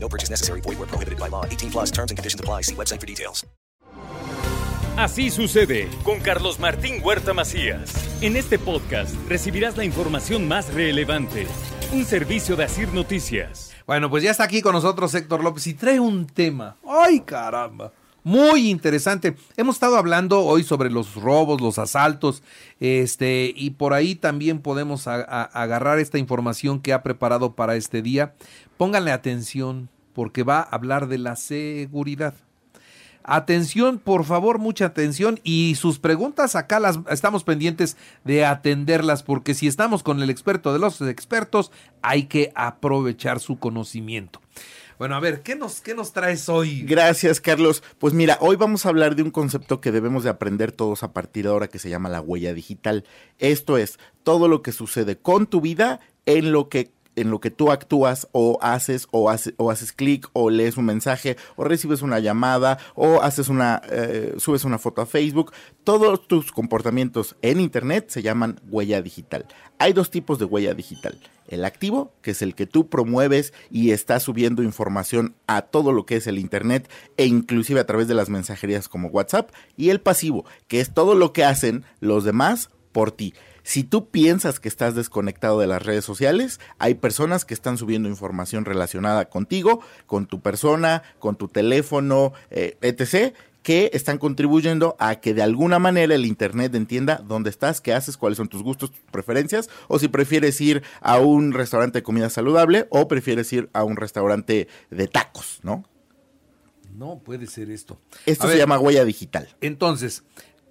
No purchase necessary. Void where prohibited by law. 18+ terms and conditions apply. See website for details. Así sucede con Carlos Martín Huerta Macías. En este podcast recibirás la información más relevante. Un servicio de Asir Noticias. Bueno, pues ya está aquí con nosotros Héctor López y trae un tema. ¡Ay, caramba! Muy interesante. Hemos estado hablando hoy sobre los robos, los asaltos, y por ahí también podemos agarrar esta información que ha preparado para este día. Pónganle atención, porque va a hablar de la seguridad. Atención, por favor, mucha atención, y sus preguntas acá las estamos pendientes de atenderlas, porque si estamos con el experto de los expertos, hay que aprovechar su conocimiento. Bueno, a ver, ¿qué nos traes hoy? Gracias, Carlos. Pues mira, hoy vamos a hablar de un concepto que debemos de aprender todos a partir de ahora, que se llama la huella digital. Esto es, todo lo que sucede con tu vida en lo que tú actúas o haces clic, o lees un mensaje, o recibes una llamada, o subes una foto a Facebook. Todos tus comportamientos en internet se llaman huella digital. Hay dos tipos de huella digital. El activo, que es el que tú promueves y estás subiendo información a todo lo que es el internet, e inclusive a través de las mensajerías como WhatsApp. Y el pasivo, que es todo lo que hacen los demás por ti. Si tú piensas que estás desconectado de las redes sociales, hay personas que están subiendo información relacionada contigo, con tu persona, con tu teléfono, etc., que están contribuyendo a que de alguna manera el internet entienda dónde estás, qué haces, cuáles son tus gustos, tus preferencias, o si prefieres ir a un restaurante de comida saludable o prefieres ir a un restaurante de tacos, ¿no? No puede ser esto. Esto se llama huella digital. Entonces,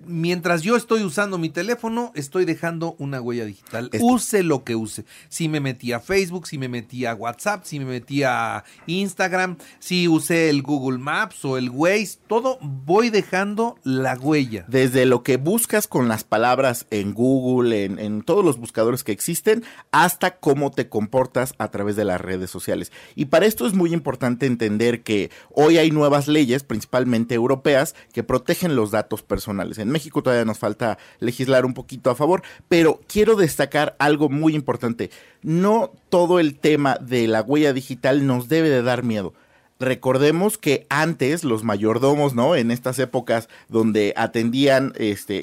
mientras yo estoy usando mi teléfono, estoy dejando una huella digital. Use lo que use. Si me metí a Facebook, si me metí a WhatsApp, si me metí a Instagram, si usé el Google Maps o el Waze, todo voy dejando la huella. Desde lo que buscas con las palabras en Google, en todos los buscadores que existen, hasta cómo te comportas a través de las redes sociales. Y para esto es muy importante entender que hoy hay nuevas leyes, principalmente europeas, que protegen los datos personales. En México todavía nos falta legislar un poquito a favor, pero quiero destacar algo muy importante. No todo el tema de la huella digital nos debe de dar miedo. Recordemos que antes los mayordomos, ¿no?, en estas épocas donde atendían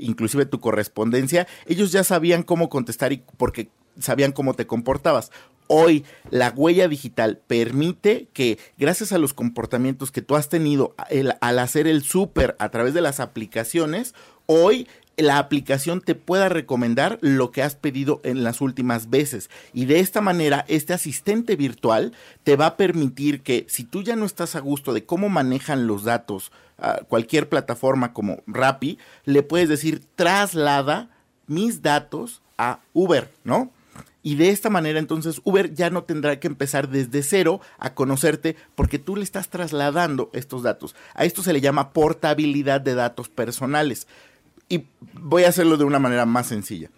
inclusive tu correspondencia, ellos ya sabían cómo contestar y porque sabían cómo te comportabas. Hoy la huella digital permite que, gracias a los comportamientos que tú has tenido al hacer el súper a través de las aplicaciones, hoy la aplicación te pueda recomendar lo que has pedido en las últimas veces. Y de esta manera, este asistente virtual te va a permitir que, si tú ya no estás a gusto de cómo manejan los datos cualquier plataforma como Rappi, le puedes decir: traslada mis datos a Uber, ¿no? Y de esta manera, entonces, Uber ya no tendrá que empezar desde cero a conocerte, porque tú le estás trasladando estos datos. A esto se le llama portabilidad de datos personales. Y voy a hacerlo de una manera más sencilla.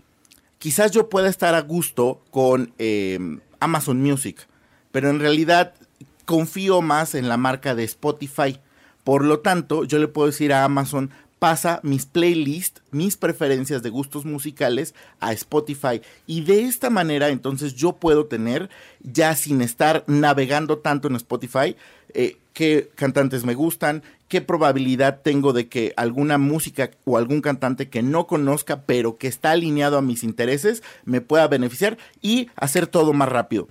Quizás yo pueda estar a gusto con Amazon Music, pero en realidad confío más en la marca de Spotify. Por lo tanto, yo le puedo decir a Amazon: pasa mis playlists, mis preferencias de gustos musicales a Spotify. Y de esta manera, entonces, yo puedo tener, ya sin estar navegando tanto en Spotify, qué cantantes me gustan, qué probabilidad tengo de que alguna música o algún cantante que no conozca, pero que está alineado a mis intereses, me pueda beneficiar y hacer todo más rápido.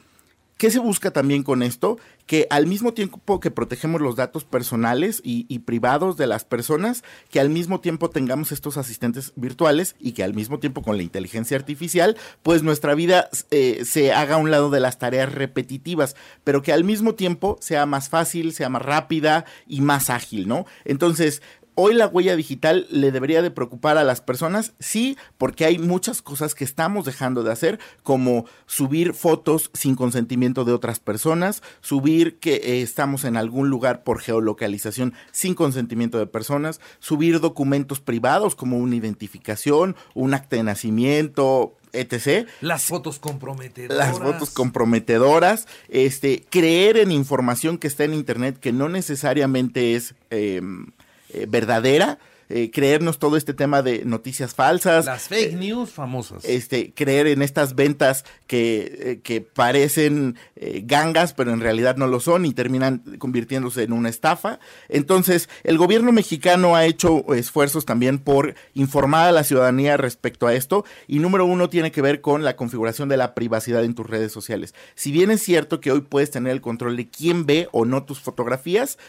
¿Qué se busca también con esto? Que al mismo tiempo que protegemos los datos personales y privados de las personas, que al mismo tiempo tengamos estos asistentes virtuales y que al mismo tiempo, con la inteligencia artificial, pues nuestra vida se haga a un lado de las tareas repetitivas, pero que al mismo tiempo sea más fácil, sea más rápida y más ágil, ¿no? Entonces, Hoy la huella digital le debería de preocupar a las personas, sí, porque hay muchas cosas que estamos dejando de hacer, como subir fotos sin consentimiento de otras personas, subir que estamos en algún lugar por geolocalización sin consentimiento de personas, subir documentos privados como una identificación, un acta de nacimiento, etc. Las fotos comprometedoras, creer en información que está en internet que no necesariamente es verdadera, creernos todo este tema de noticias falsas. Las fake news famosas. Creer en estas ventas que parecen gangas, pero en realidad no lo son y terminan convirtiéndose en una estafa. Entonces, el gobierno mexicano ha hecho esfuerzos también por informar a la ciudadanía respecto a esto. Y número uno tiene que ver con la configuración de la privacidad en tus redes sociales. Si bien es cierto que hoy puedes tener el control de quién ve o no tus fotografías,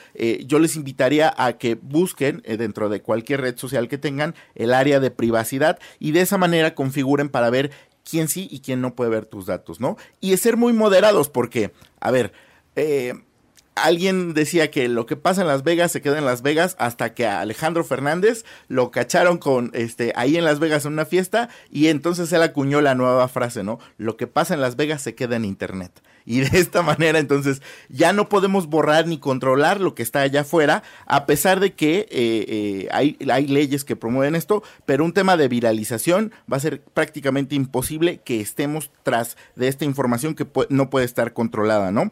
yo les invitaría a que busquen dentro de cualquier red social que tengan, el área de privacidad, y de esa manera configuren para ver quién sí y quién no puede ver tus datos, ¿no? Y es ser muy moderados porque, a ver, alguien decía que lo que pasa en Las Vegas se queda en Las Vegas, hasta que a Alejandro Fernández lo cacharon con ahí en Las Vegas en una fiesta, y entonces él acuñó la nueva frase, ¿no? Lo que pasa en Las Vegas se queda en internet. Y de esta manera, entonces, ya no podemos borrar ni controlar lo que está allá afuera, a pesar de que hay leyes que promueven esto, pero un tema de viralización va a ser prácticamente imposible que estemos tras de esta información que no puede estar controlada, ¿no?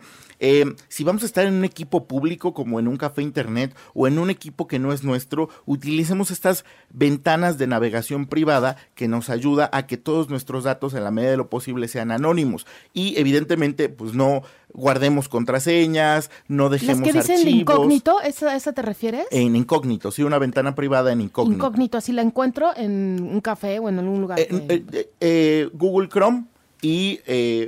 Si vamos a estar en un equipo público como en un café internet o en un equipo que no es nuestro, utilicemos estas ventanas de navegación privada que nos ayuda a que todos nuestros datos en la medida de lo posible sean anónimos y evidentemente pues no guardemos contraseñas, no dejemos archivos. ¿Las que dicen de incógnito? ¿Esa te refieres? En incógnito, sí, una ventana privada en incógnito. Incógnito, así la encuentro en un café o en algún lugar. Google Chrome. Y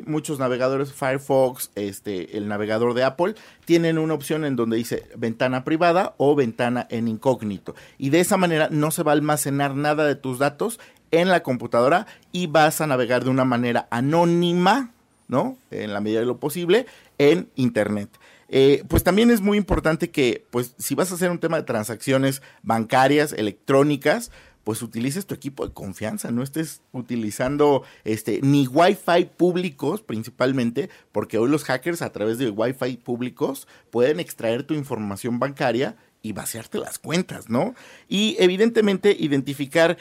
muchos navegadores, Firefox, el navegador de Apple, tienen una opción en donde dice ventana privada o ventana en incógnito. Y de esa manera no se va a almacenar nada de tus datos en la computadora y vas a navegar de una manera anónima, ¿no? En la medida de lo posible, en internet. Pues también es muy importante que, pues, si vas a hacer un tema de transacciones bancarias, electrónicas, pues utilices tu equipo de confianza, no estés utilizando ni Wi-Fi públicos principalmente, porque hoy los hackers a través de Wi-Fi públicos pueden extraer tu información bancaria y vaciarte las cuentas, ¿no? Y evidentemente identificar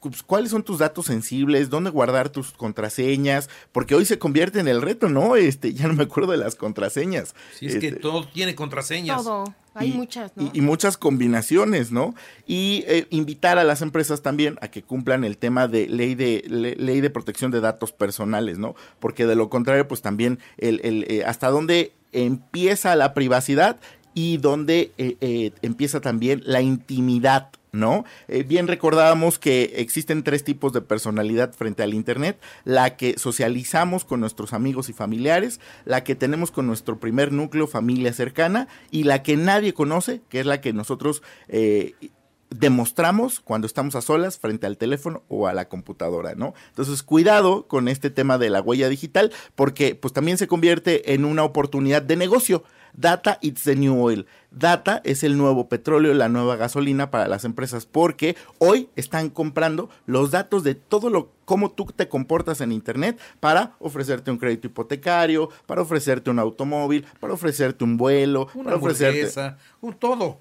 pues, cuáles son tus datos sensibles, dónde guardar tus contraseñas, porque hoy se convierte en el reto, ¿no? Ya no me acuerdo de las contraseñas. Sí, es que todo tiene contraseñas. Todo. Hay muchas, ¿no? Y muchas combinaciones, ¿no? Y invitar a las empresas también a que cumplan el tema de ley de protección de datos personales, ¿no? Porque de lo contrario, pues también hasta dónde empieza la privacidad y dónde empieza también la intimidad, ¿no? Bien recordábamos que existen 3 tipos de personalidad frente al internet: la que socializamos con nuestros amigos y familiares, la que tenemos con nuestro primer núcleo, familia cercana, y la que nadie conoce, que es la que nosotros demostramos cuando estamos a solas frente al teléfono o a la computadora, ¿no? Entonces, cuidado con este tema de la huella digital, porque pues también se convierte en una oportunidad de negocio. Data, it's the new oil. Data es el nuevo petróleo, la nueva gasolina para las empresas, porque hoy están comprando los datos de todo cómo tú te comportas en internet para ofrecerte un crédito hipotecario, para ofrecerte un automóvil, para ofrecerte un vuelo, para ofrecerte un todo.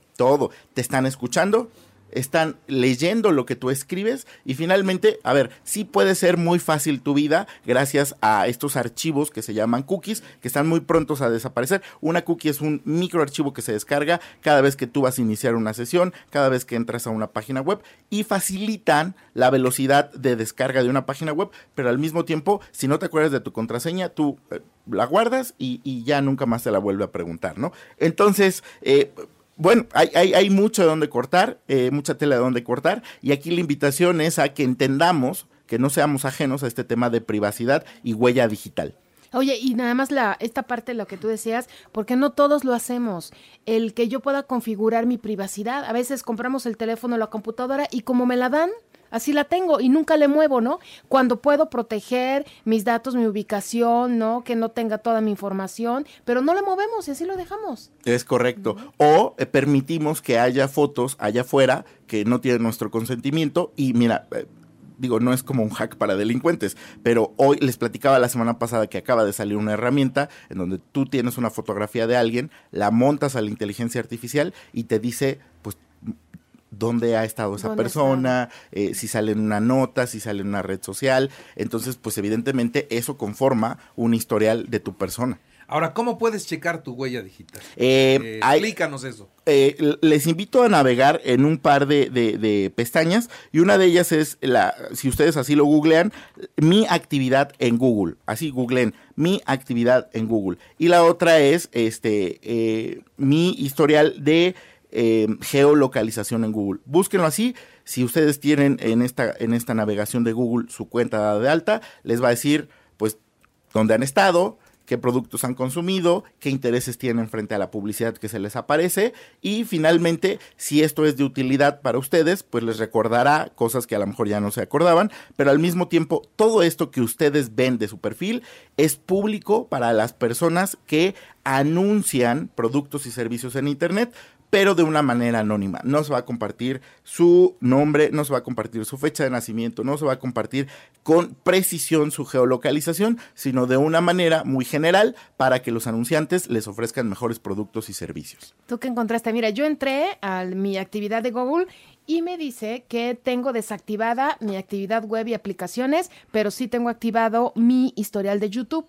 Te están escuchando, están leyendo lo que tú escribes y finalmente, a ver, sí puede ser muy fácil tu vida gracias a estos archivos que se llaman cookies, que están muy prontos a desaparecer. Una cookie es un microarchivo que se descarga cada vez que tú vas a iniciar una sesión, cada vez que entras a una página web, y facilitan la velocidad de descarga de una página web, pero al mismo tiempo, si no te acuerdas de tu contraseña, tú la guardas y ya nunca más te la vuelve a preguntar, ¿no? Entonces, bueno, hay mucho de donde cortar, mucha tela de donde cortar, y aquí la invitación es a que entendamos que no seamos ajenos a este tema de privacidad y huella digital. Oye, y nada más esta parte de lo que tú decías, porque no todos lo hacemos, el que yo pueda configurar mi privacidad. A veces compramos el teléfono o la computadora y como me la dan, Así la tengo y nunca le muevo, ¿no? Cuando puedo proteger mis datos, mi ubicación, ¿no? Que no tenga toda mi información, pero no le movemos y así lo dejamos. Es correcto. O permitimos que haya fotos allá afuera que no tienen nuestro consentimiento y mira... Digo, no es como un hack para delincuentes, pero hoy les platicaba la semana pasada que acaba de salir una herramienta en donde tú tienes una fotografía de alguien, la montas a la inteligencia artificial y te dice, pues, dónde ha estado esa persona, si sale en una nota, si sale en una red social. Entonces, pues, evidentemente, eso conforma un historial de tu persona. Ahora, ¿cómo puedes checar tu huella digital? Explícanos eso. Les invito a navegar en un par de pestañas y una de ellas es, si ustedes así lo googlean, mi actividad en Google. Así googleen, mi actividad en Google. Y la otra es mi historial de geolocalización en Google. Búsquenlo así. Si ustedes tienen en esta navegación de Google su cuenta de alta, les va a decir, pues, dónde han estado, qué productos han consumido, qué intereses tienen frente a la publicidad que se les aparece y finalmente, si esto es de utilidad para ustedes, pues les recordará cosas que a lo mejor ya no se acordaban, pero al mismo tiempo todo esto que ustedes ven de su perfil es público para las personas que anuncian productos y servicios en internet, pero de una manera anónima. No se va a compartir su nombre, no se va a compartir su fecha de nacimiento, no se va a compartir con precisión su geolocalización, sino de una manera muy general para que los anunciantes les ofrezcan mejores productos y servicios. ¿Tú qué encontraste? Mira, yo entré a mi actividad de Google y me dice que tengo desactivada mi actividad web y aplicaciones, pero sí tengo activado mi historial de YouTube.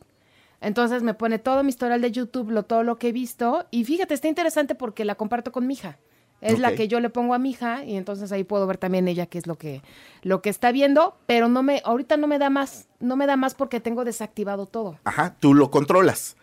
Entonces me pone todo mi historial de YouTube, todo lo que he visto. Y fíjate, está interesante porque la comparto con mi hija. Es okay. La que yo le pongo a mi hija y entonces ahí puedo ver también ella qué es lo que está viendo. Pero ahorita no me da más porque tengo desactivado todo. Ajá, tú lo controlas.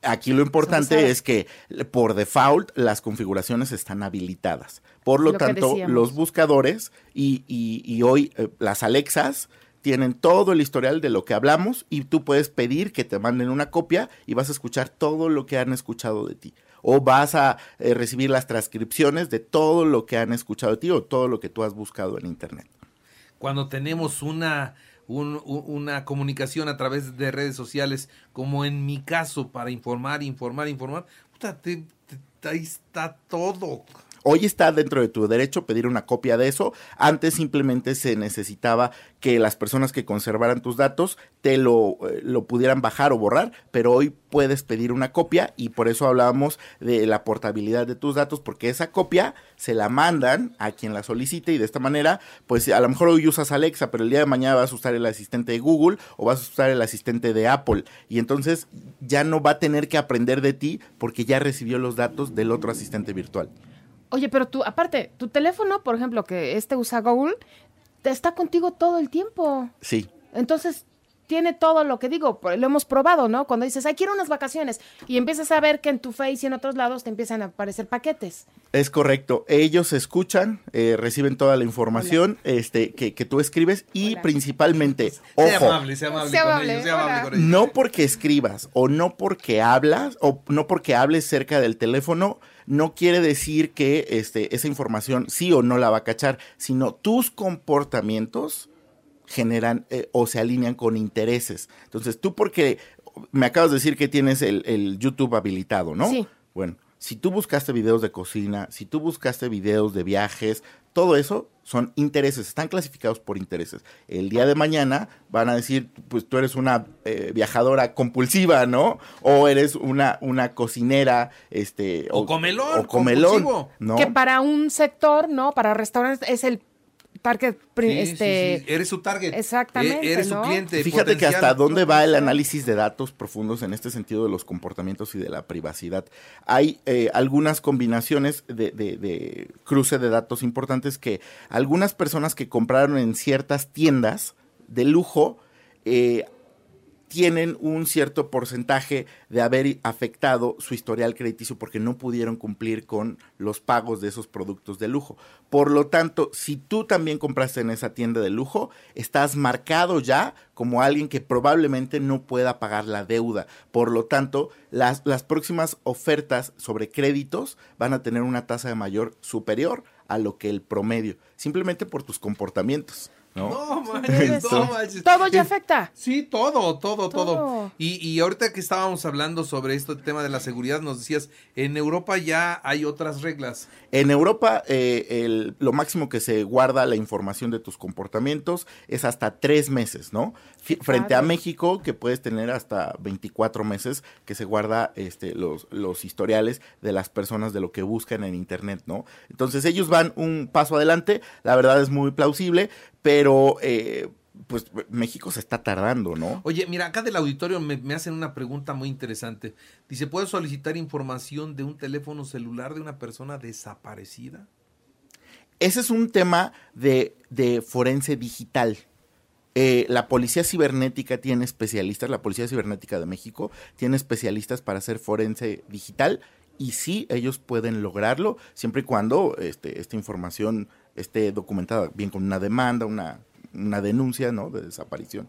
Aquí lo importante es que por default las configuraciones están habilitadas. Por lo tanto, los buscadores y hoy las Alexas... tienen todo el historial de lo que hablamos y tú puedes pedir que te manden una copia y vas a escuchar todo lo que han escuchado de ti. O vas a recibir las transcripciones de todo lo que han escuchado de ti o todo lo que tú has buscado en internet. Cuando tenemos una comunicación a través de redes sociales, como en mi caso, para informar, puta, ahí está todo. Hoy está dentro de tu derecho pedir una copia de eso. Antes simplemente se necesitaba que las personas que conservaran tus datos te lo pudieran bajar o borrar, pero hoy puedes pedir una copia y por eso hablábamos de la portabilidad de tus datos, porque esa copia se la mandan a quien la solicite y de esta manera, pues a lo mejor hoy usas Alexa, pero el día de mañana vas a usar el asistente de Google o vas a usar el asistente de Apple y entonces ya no va a tener que aprender de ti porque ya recibió los datos del otro asistente virtual. Oye, pero tú, aparte, tu teléfono, por ejemplo, que usa Google, está contigo todo el tiempo. Sí. Entonces, tiene todo lo que digo, lo hemos probado, ¿no? Cuando dices, ay, quiero unas vacaciones, y empiezas a ver que en tu Face y en otros lados te empiezan a aparecer paquetes. Es correcto. Ellos escuchan, reciben toda la información que tú escribes y principalmente, ojo. Sea amable con ellos. No porque escribas o no porque hablas o no porque hables cerca del teléfono, no quiere decir que esa información sí o no la va a cachar, sino tus comportamientos generan o se alinean con intereses. Entonces, tú porque me acabas de decir que tienes el YouTube habilitado, ¿no? Sí. Bueno, si tú buscaste videos de cocina, si tú buscaste videos de viajes, todo eso son intereses, están clasificados por intereses. El día de mañana van a decir, pues tú eres una viajadora compulsiva, ¿no? O eres una cocinera, o comelón, ¿no? Que para un sector, ¿no? Para restaurantes es el target. Sí. Eres su target. Exactamente. Eres su cliente. Fíjate que hasta dónde va el análisis de datos profundos en este sentido de los comportamientos y de la privacidad. Hay algunas combinaciones de cruce de datos importantes que algunas personas que compraron en ciertas tiendas de lujo tienen un cierto porcentaje de haber afectado su historial crediticio porque no pudieron cumplir con los pagos de esos productos de lujo. Por lo tanto, si tú también compraste en esa tienda de lujo, estás marcado ya como alguien que probablemente no pueda pagar la deuda. Por lo tanto, las próximas ofertas sobre créditos van a tener una tasa superior a lo que el promedio, simplemente por tus comportamientos. No, manches, todo ya afecta. Sí, todo. Y ahorita que estábamos hablando sobre este tema de la seguridad, nos decías, en Europa ya hay otras reglas. En Europa, lo máximo que se guarda la información de tus comportamientos es hasta 3 meses, ¿no? Frente a México, que puedes tener hasta 24 meses que se guarda los historiales de las personas de lo que buscan en internet, ¿no? Entonces, ellos van un paso adelante, la verdad es muy plausible, pero pues México se está tardando, ¿no? Oye, mira, acá del auditorio me hacen una pregunta muy interesante. Dice, ¿puedo solicitar información de un teléfono celular de una persona desaparecida? Ese es un tema de forense digital. La Policía Cibernética tiene especialistas, la Policía Cibernética de México tiene especialistas para hacer forense digital y sí, ellos pueden lograrlo siempre y cuando esta información esté documentada bien con una demanda, una denuncia, ¿no?, de desaparición.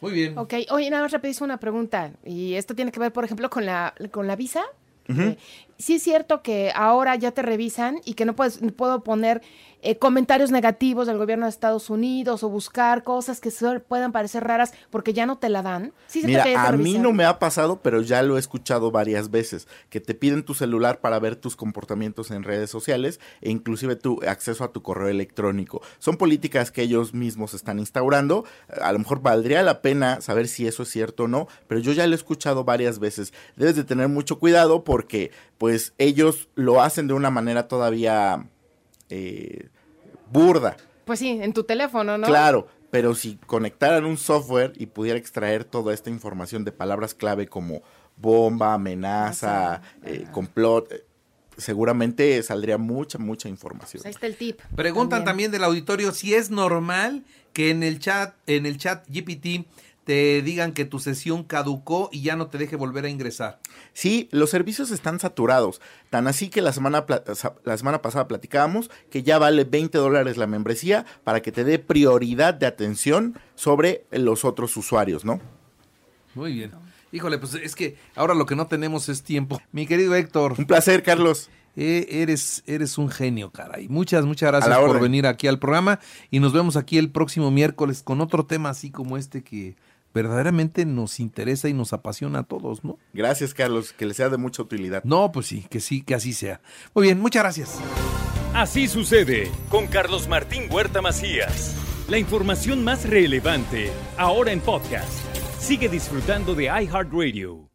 Muy bien. Ok, oye, nada más rapidísimo una pregunta, y esto tiene que ver, por ejemplo, con la visa. Uh-huh. Sí es cierto que ahora ya te revisan y que no puedo poner comentarios negativos del gobierno de Estados Unidos o buscar cosas que puedan parecer raras porque ya no te la dan. Sí, mira, a mí no me ha pasado, pero ya lo he escuchado varias veces, que te piden tu celular para ver tus comportamientos en redes sociales e inclusive tu acceso a tu correo electrónico. Son políticas que ellos mismos están instaurando. A lo mejor valdría la pena saber si eso es cierto o no, pero yo ya lo he escuchado varias veces. Debes de tener mucho cuidado porque pues ellos lo hacen de una manera todavía burda. Pues sí, en tu teléfono, ¿no? Claro, pero si conectaran un software y pudiera extraer toda esta información de palabras clave como bomba, amenaza, complot, seguramente saldría mucha información. Pues ahí está el tip. Preguntan también del auditorio si es normal que en el chat GPT te digan que tu sesión caducó y ya no te deje volver a ingresar. Sí, los servicios están saturados. Tan así que la semana pasada platicábamos que ya vale $20 la membresía para que te dé prioridad de atención sobre los otros usuarios, ¿no? Muy bien. Híjole, pues es que ahora lo que no tenemos es tiempo. Mi querido Héctor. Un placer, Carlos. Eres un genio, caray. Muchas gracias por venir aquí al programa y nos vemos aquí el próximo miércoles con otro tema así como este que verdaderamente nos interesa y nos apasiona a todos, ¿no? Gracias, Carlos, que les sea de mucha utilidad. No, pues sí, que así sea. Muy bien, muchas gracias. Así sucede con Carlos Martín Huerta Macías. La información más relevante, ahora en podcast. Sigue disfrutando de iHeartRadio.